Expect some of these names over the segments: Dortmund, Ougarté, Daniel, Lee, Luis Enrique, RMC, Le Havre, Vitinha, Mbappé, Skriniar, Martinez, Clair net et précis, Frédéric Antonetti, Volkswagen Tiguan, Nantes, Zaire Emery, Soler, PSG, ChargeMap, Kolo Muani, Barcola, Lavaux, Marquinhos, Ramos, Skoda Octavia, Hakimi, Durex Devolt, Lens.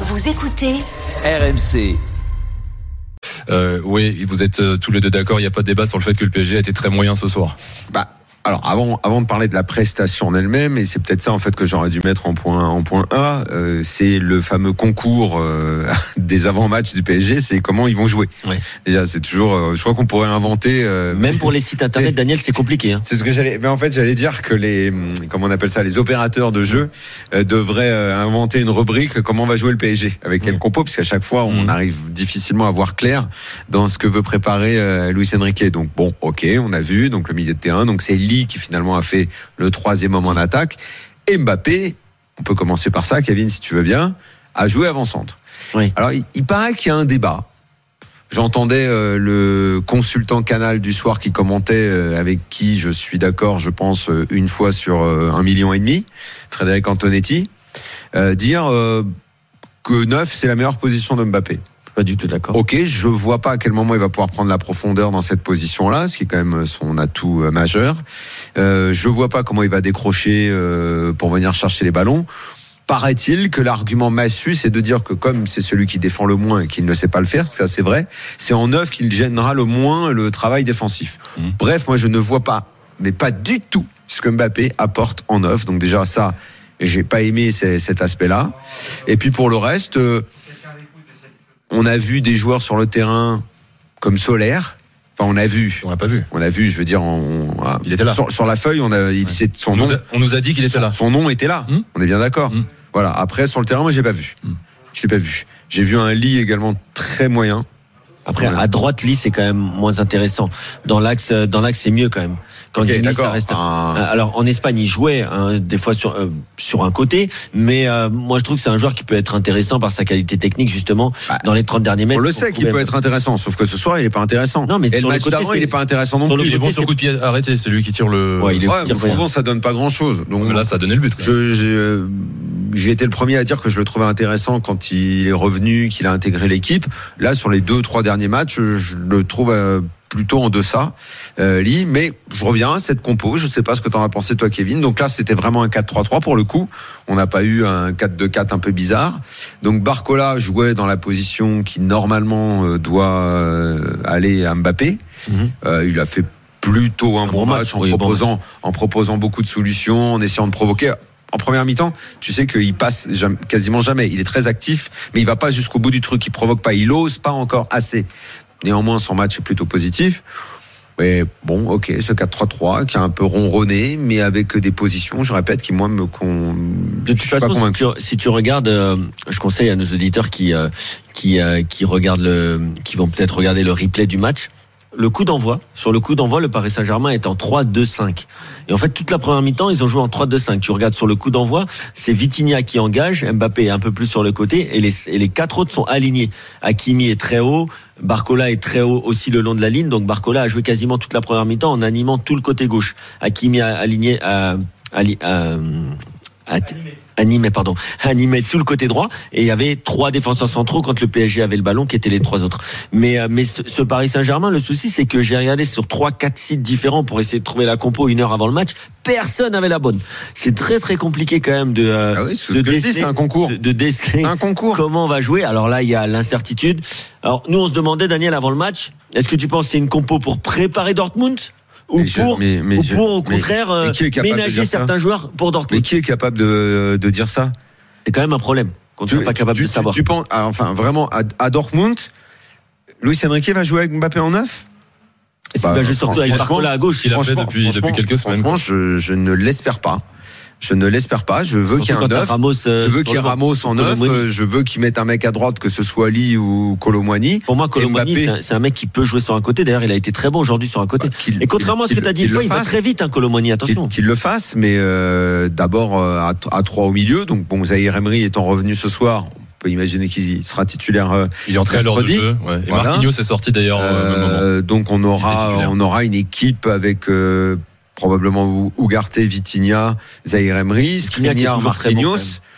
Vous écoutez RMC. Oui, vous êtes tous les deux d'accord, il n'y a pas de débat sur le fait que le PSG a été très moyen ce soir. Alors avant de parler de la prestation en elle-même, et c'est peut-être ça en fait que j'aurais dû mettre en point A, c'est le fameux concours des avant-matchs du PSG, c'est comment ils vont jouer. Ouais. Déjà, c'est toujours, je crois qu'on pourrait inventer. Même pour les sites internet, Daniel, c'est compliqué. Hein. C'est ce que j'allais. Mais en fait, j'allais dire que les opérateurs de jeu devraient inventer une rubrique comment on va jouer le PSG avec quel compo, parce qu'à chaque fois, on arrive difficilement à voir clair dans ce que veut préparer Luis Enrique. Donc bon, ok, on a vu donc le milieu de terrain, donc c'est Lee qui finalement a fait le troisième homme en attaque. Et Mbappé, on peut commencer par ça, Kevin, si tu veux bien, a joué avant-centre. Oui. Alors, il paraît qu'il y a un débat. J'entendais le consultant Canal du soir qui commentait, avec qui je suis d'accord, je pense, une fois sur 1,5 million, Frédéric Antonetti, dire que 9, c'est la meilleure position de Mbappé. Pas du tout d'accord. Ok, je vois pas à quel moment il va pouvoir prendre la profondeur dans cette position-là, ce qui est quand même son atout majeur. Je vois pas comment il va décrocher pour venir chercher les ballons. Paraît-il que l'argument massu, c'est de dire que comme c'est celui qui défend le moins et qu'il ne sait pas le faire, ça c'est vrai, c'est en 9 qu'il gênera le moins le travail défensif. Bref, moi je ne vois pas, mais pas du tout, ce que Mbappé apporte en 9. Donc déjà ça, j'ai pas aimé cet aspect-là. Et puis pour le reste... on a vu des joueurs sur le terrain comme Soler. Enfin, on a vu. On l'a pas vu. On l'a vu. Je veux dire, il était là. Sur la feuille, on nous a dit qu'il était là. Son nom était là. On est bien d'accord. Voilà. Après, sur le terrain, moi, j'ai pas vu. Je l'ai pas vu. J'ai vu un Lee également très moyen. Après, à droite, Lee, c'est quand même moins intéressant. Dans l'axe, c'est mieux quand même. Quand okay, Guigny, ça reste alors en Espagne il jouait hein, des fois sur un côté, mais moi je trouve que c'est un joueur qui peut être intéressant par sa qualité technique justement dans les 30 derniers mètres. On le sait qu'il peut être intéressant, sauf que ce soir il est pas intéressant. Non mais sur le côté il est pas intéressant non plus. Il est bon sur coup de pied arrêté, c'est lui qui tire le. Ouais, souvent ça donne pas grand chose. Donc là ça a donné le but. J'ai été le premier à dire que je le trouvais intéressant quand il est revenu, qu'il a intégré l'équipe. Là sur les 2-3 derniers matchs, je le trouve plutôt en deçà, Lee, mais je reviens à cette compo, je sais pas ce que t'en as pensé toi Kevin, donc là c'était vraiment un 4-3-3 pour le coup, on n'a pas eu un 4-2-4 un peu bizarre, donc Barcola jouait dans la position qui normalement doit aller à Mbappé, il a fait plutôt un bon match en proposant beaucoup de solutions, en essayant de provoquer... En première mi-temps, tu sais qu'il passe quasiment jamais, il est très actif, mais il va pas jusqu'au bout du truc, il provoque pas, il ose pas encore assez. Néanmoins, son match est plutôt positif. Mais bon, ok, ce 4-3-3 qui a un peu ronronné, mais avec des positions, je répète, qui moi me de toute façon, si tu regardes, je conseille à nos auditeurs qui regardent qui vont peut-être regarder le replay du match. Le coup d'envoi, sur le coup d'envoi, le Paris Saint-Germain est en 3-2-5. Et en fait, toute la première mi-temps, ils ont joué en 3-2-5. Tu regardes sur le coup d'envoi, c'est Vitinha qui engage, Mbappé est un peu plus sur le côté, et les quatre autres sont alignés. Hakimi est très haut, Barcola est très haut aussi le long de la ligne, donc Barcola a joué quasiment toute la première mi-temps en animant tout le côté gauche. Hakimi a aligné animait tout le côté droit, et il y avait trois défenseurs centraux quand le PSG avait le ballon qui étaient les trois autres. Mais ce Paris Saint-Germain, le souci c'est que j'ai regardé sur 3-4 sites différents pour essayer de trouver la compo une heure avant le match, personne n'avait la bonne. C'est très très compliqué quand même de déceler comment on va jouer. Alors là il y a l'incertitude. Alors nous on se demandait, Daniel, avant le match, est-ce que tu penses que c'est une compo pour préparer Dortmund ? Ou au contraire, ménager certains joueurs pour Dortmund. Mais qui est capable de dire ça ? C'est quand même un problème qu'on ne soit pas capable de savoir. Tu penses, enfin, vraiment, à Dortmund, Luis Enrique va jouer avec Mbappé en 9 ? Est-ce qu'il va jouer surtout avec Barcola à gauche ? Il a fait depuis quelques semaines. Franchement, je ne l'espère pas. Je veux qu'il y ait un 9, je veux qu'il y ait Ramos en 9, je veux qu'il mette un mec à droite, que ce soit Lee ou Kolo Muani. Pour moi, Kolo Muani, c'est un mec qui peut jouer sur un côté. D'ailleurs, il a été très bon aujourd'hui sur un côté. Et contrairement à ce que tu as dit une fois, il va très vite, hein, Kolo Muani, attention. Qu'il le fasse, mais d'abord à 3 au milieu. Donc bon, Zaire Emery étant revenu ce soir, on peut imaginer qu'il sera titulaire. Il est entré à l'heure du jeu. Ouais. Et voilà. Marquinhos est sorti d'ailleurs au même moment. Donc on aura une équipe avec... probablement Ougarté, Vitinha, Zaire Emery, Skriniar, Martinez,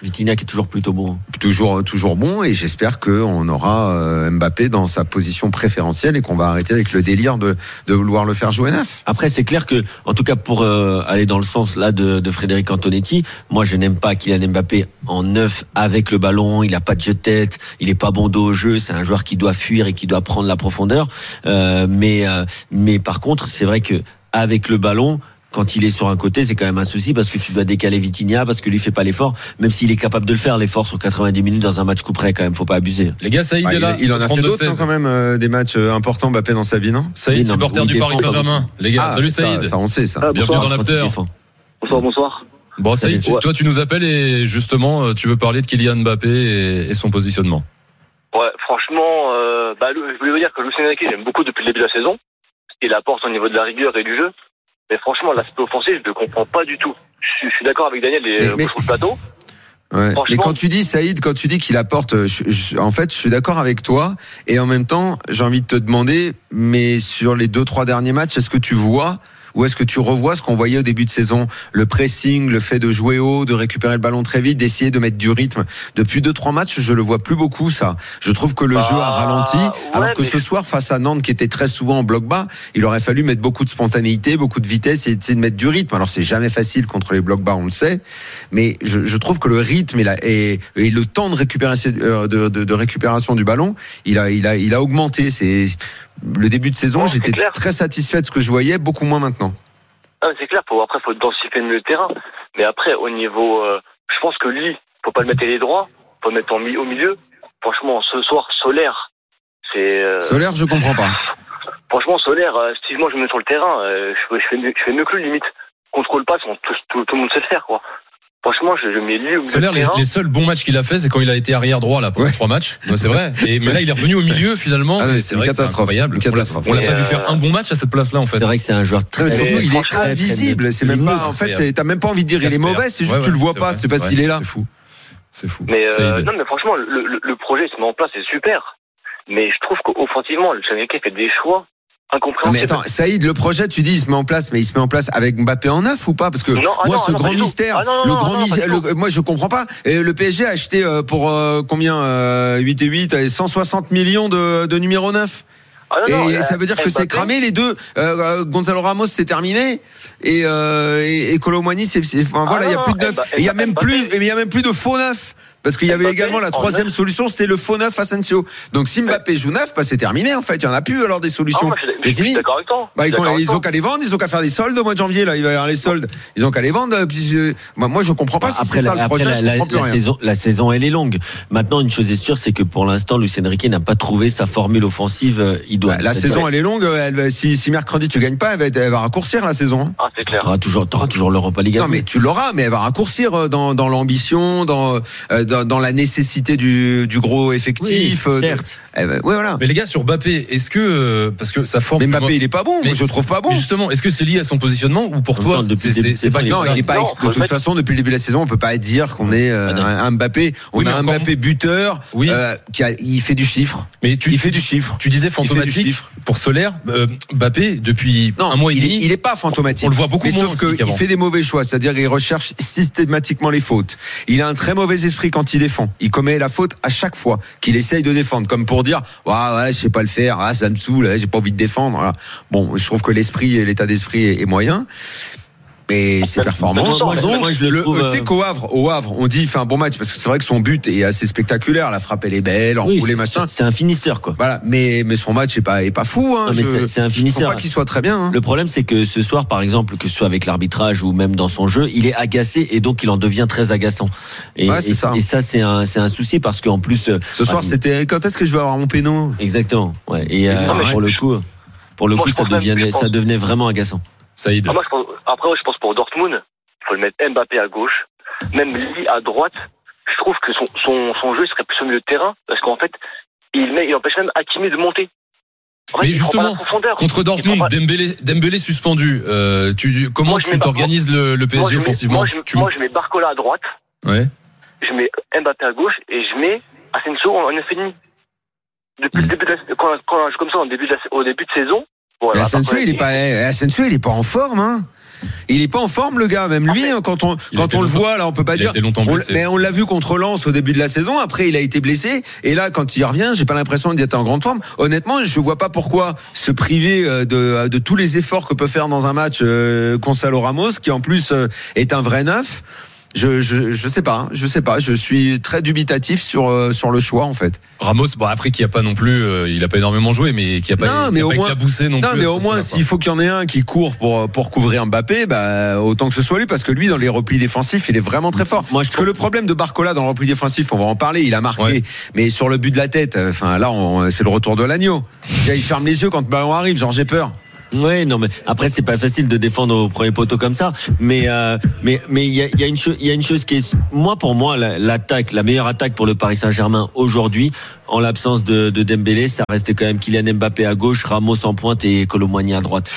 Vitinha qui est toujours plutôt bon. Toujours bon, et j'espère qu'on aura Mbappé dans sa position préférentielle et qu'on va arrêter avec le délire de vouloir le faire jouer neuf. Après, c'est clair que, en tout cas pour aller dans le sens là de Frédéric Antonetti, moi je n'aime pas Kylian Mbappé en neuf avec le ballon. Il n'a pas de jeu de tête, il n'est pas bon dos au jeu. C'est un joueur qui doit fuir et qui doit prendre la profondeur. Mais par contre, c'est vrai que avec le ballon, quand il est sur un côté, c'est quand même un souci parce que tu dois décaler Vitinha, parce que lui fait pas l'effort, même s'il est capable de le faire, l'effort sur 90 minutes dans un match coup près, quand même, faut pas abuser. Les gars, Saïd est là. Il en a fait d'autres, quand même, des matchs importants, Mbappé dans sa vie, non? Saïd, supporter du Paris Saint-Germain. Les gars, salut Saïd. Ça, on sait, ça. Bienvenue dans l'after. Bonsoir. Bon, Saïd, toi, tu nous appelles et justement, tu veux parler de Kylian Mbappé et son positionnement. Ouais, franchement, je voulais vous dire que Luis Enrique, j'aime beaucoup depuis le début de la saison. Il apporte au niveau de la rigueur et du jeu. Mais franchement, l'aspect offensif, je ne comprends pas du tout. Je suis d'accord avec Daniel et sur le plateau. Ouais. Mais quand tu dis, Saïd, quand tu dis qu'il apporte, en fait, je suis d'accord avec toi. Et en même temps, j'ai envie de te demander, mais sur les 2-3 derniers matchs, est-ce que tu vois ou est-ce que tu revois ce qu'on voyait au début de saison? Le pressing, le fait de jouer haut, de récupérer le ballon très vite, d'essayer de mettre du rythme. Depuis 2-3 matchs, je le vois plus beaucoup, ça. Je trouve que le jeu a ralenti, alors que ce soir, face à Nantes, qui était très souvent en bloc bas, il aurait fallu mettre beaucoup de spontanéité, beaucoup de vitesse et essayer de mettre du rythme. Alors, c'est jamais facile contre les blocs bas, on le sait, mais je trouve que le rythme et le temps de récupération, de récupération du ballon, il a augmenté. C'est... Le début de saison, j'étais très satisfait de ce que je voyais, beaucoup moins maintenant. Ah, c'est clair, après il faut densifier le terrain. Mais après, au niveau... je pense que Lee, il ne faut pas le mettre les droits, il faut le mettre au milieu. Franchement, ce soir, Soler, c'est... Soler, je ne comprends pas. Franchement, Soler, si moi je me mets sur le terrain, je fais mieux que lui, limite. Contrôle passe, tout le monde sait le faire, quoi. Franchement, je mets lui au milieu. Soler, les seuls bons matchs qu'il a fait, c'est quand il a été arrière droit là pendant 3 matchs. Ouais, c'est vrai. Mais là, il est revenu au milieu finalement. Ah, c'est une catastrophe. On l'a pas vu faire un bon match à cette place-là en fait. C'est vrai que c'est un joueur très. Surtout, il est invisible. C'est même pas. En fait, t'as même pas envie de dire il est mauvais. C'est juste que tu le vois pas. Tu sais pas s'il est là. C'est fou. Mais non, mais franchement, le projet se met en place, c'est super. Mais je trouve qu'offensivement, le Chaniquet fait des choix. Mais attends, Saïd, le projet, tu dis, il se met en place, mais il se met en place avec Mbappé en neuf ou pas? Parce que moi, je comprends pas. Et le PSG a acheté pour combien 8 et 160 millions de numéro 9. Ça veut dire que Mbappé, c'est cramé les deux. Gonçalo Ramos, c'est terminé, et Kolo Muani, il y a plus de 9. Il y a même plus de faux 9. Parce qu'il y avait également la troisième solution, c'était le faux 9 Asensio. Donc si Mbappé joue 9, c'est terminé en fait. Il n'y en a plus alors des solutions. C'est fini. Ils ont qu'à les vendre, ils ont qu'à faire des soldes au mois de janvier. Là, il va y avoir les soldes. Ils ont qu'à les vendre. Moi, je ne comprends pas si c'est ça le projet. La saison, elle est longue. Maintenant, une chose est sûre, c'est que pour l'instant, Luis Enrique n'a pas trouvé sa formule offensive idoine. La saison, elle est longue. Si mercredi, tu ne gagnes pas, elle va raccourcir la saison. Ah, c'est clair. Tu auras toujours l'Europa League. Non, mais tu l'auras, mais elle va raccourcir dans l'ambition, dans la nécessité du gros effectif. Oui, certes. Voilà. Mais les gars, sur Mbappé, est-ce que parce que sa forme, mais Mbappé il est pas bon, mais je trouve pas bon. Justement, est-ce que c'est lié à son positionnement ou pour toi c'est pas non, il est pas de toute façon depuis le début de la saison, on peut pas dire qu'on est un Mbappé, un Mbappé buteur il fait du chiffre. Mais il fait du chiffre. Tu disais fantomatique pour Soler, Mbappé depuis un mois et demi, il est pas fantomatique. On le voit beaucoup moins, sauf qu'il fait des mauvais choix, c'est-à-dire qu'il recherche systématiquement les fautes. Il a un très mauvais esprit quand il défend. Il commet la faute à chaque fois qu'il essaye de défendre, comme pour dire ouais, je sais pas le faire, ça me saoule, j'ai pas envie de défendre. Voilà. Bon, je trouve que l'état d'esprit est moyen. Mais c'est performance. Moi, je le trouve. Tu sais qu'au Havre, on dit il fait un bon match parce que c'est vrai que son but est assez spectaculaire. La frappe elle est belle, enroulée, machin. C'est un finisseur, quoi. Voilà. Mais son match est pas fou. Hein. Non, mais c'est un finisseur. Je ne crois pas qu'il soit très bien. Hein. Le problème, c'est que ce soir, par exemple, que ce soit avec l'arbitrage ou même dans son jeu, il est agacé et donc il en devient très agaçant. Et ça, c'est un souci parce qu'en plus. Ce soir, c'était quand est-ce que je vais avoir mon péno? Exactement. Ouais. Et pour le coup, ça devenait vraiment agaçant. Saïd. Après, je pense pour Dortmund, il faut le mettre Mbappé à gauche, même Lee à droite. Je trouve que son jeu serait plus au milieu de terrain, parce qu'en fait, il empêche même Hakimi de monter. En fait, mais justement, contre Dortmund, Dembélé suspendu. Comment tu t'organises le PSG offensivement? Moi, je mets Barcola à droite, je mets Mbappé à gauche, et je mets Asensio en 9,5. Depuis le début quand je joue comme ça au début de saison... Asensio, il n'est pas en forme, hein. Il est pas en forme, le gars. Même lui, quand on le voit, là, on peut pas dire. Mais on l'a vu contre Lens au début de la saison. Après, il a été blessé. Et là, quand il revient, j'ai pas l'impression d'être en grande forme. Honnêtement, je vois pas pourquoi se priver de tous les efforts que peut faire dans un match Gonçalo Ramos, qui en plus est un vrai neuf. Je sais pas. Je suis très dubitatif sur le choix en fait. Ramos, bon après qui a pas non plus, il a pas énormément joué, mais qui a pas, non, mais qui a au pas moins, éclaboussé non, non plus. Non mais au moins s'il faut qu'il y en ait un qui court pour couvrir Mbappé, bah autant que ce soit lui parce que lui dans les replis défensifs il est vraiment très fort. Moi, parce que le problème de Barcola dans le repli défensif, on va en parler, il a marqué, ouais. Mais sur le but de la tête, enfin là c'est le retour de l'agneau. Là, il ferme les yeux quand le ballon arrive, genre j'ai peur. Ouais, non mais après c'est pas facile de défendre au premier poteau comme ça, mais il y a une chose qui est pour moi l'attaque, la meilleure attaque pour le Paris Saint-Germain aujourd'hui en l'absence de Dembélé, ça restait quand même Kylian Mbappé à gauche, Ramos en pointe et Kolo Muani à droite.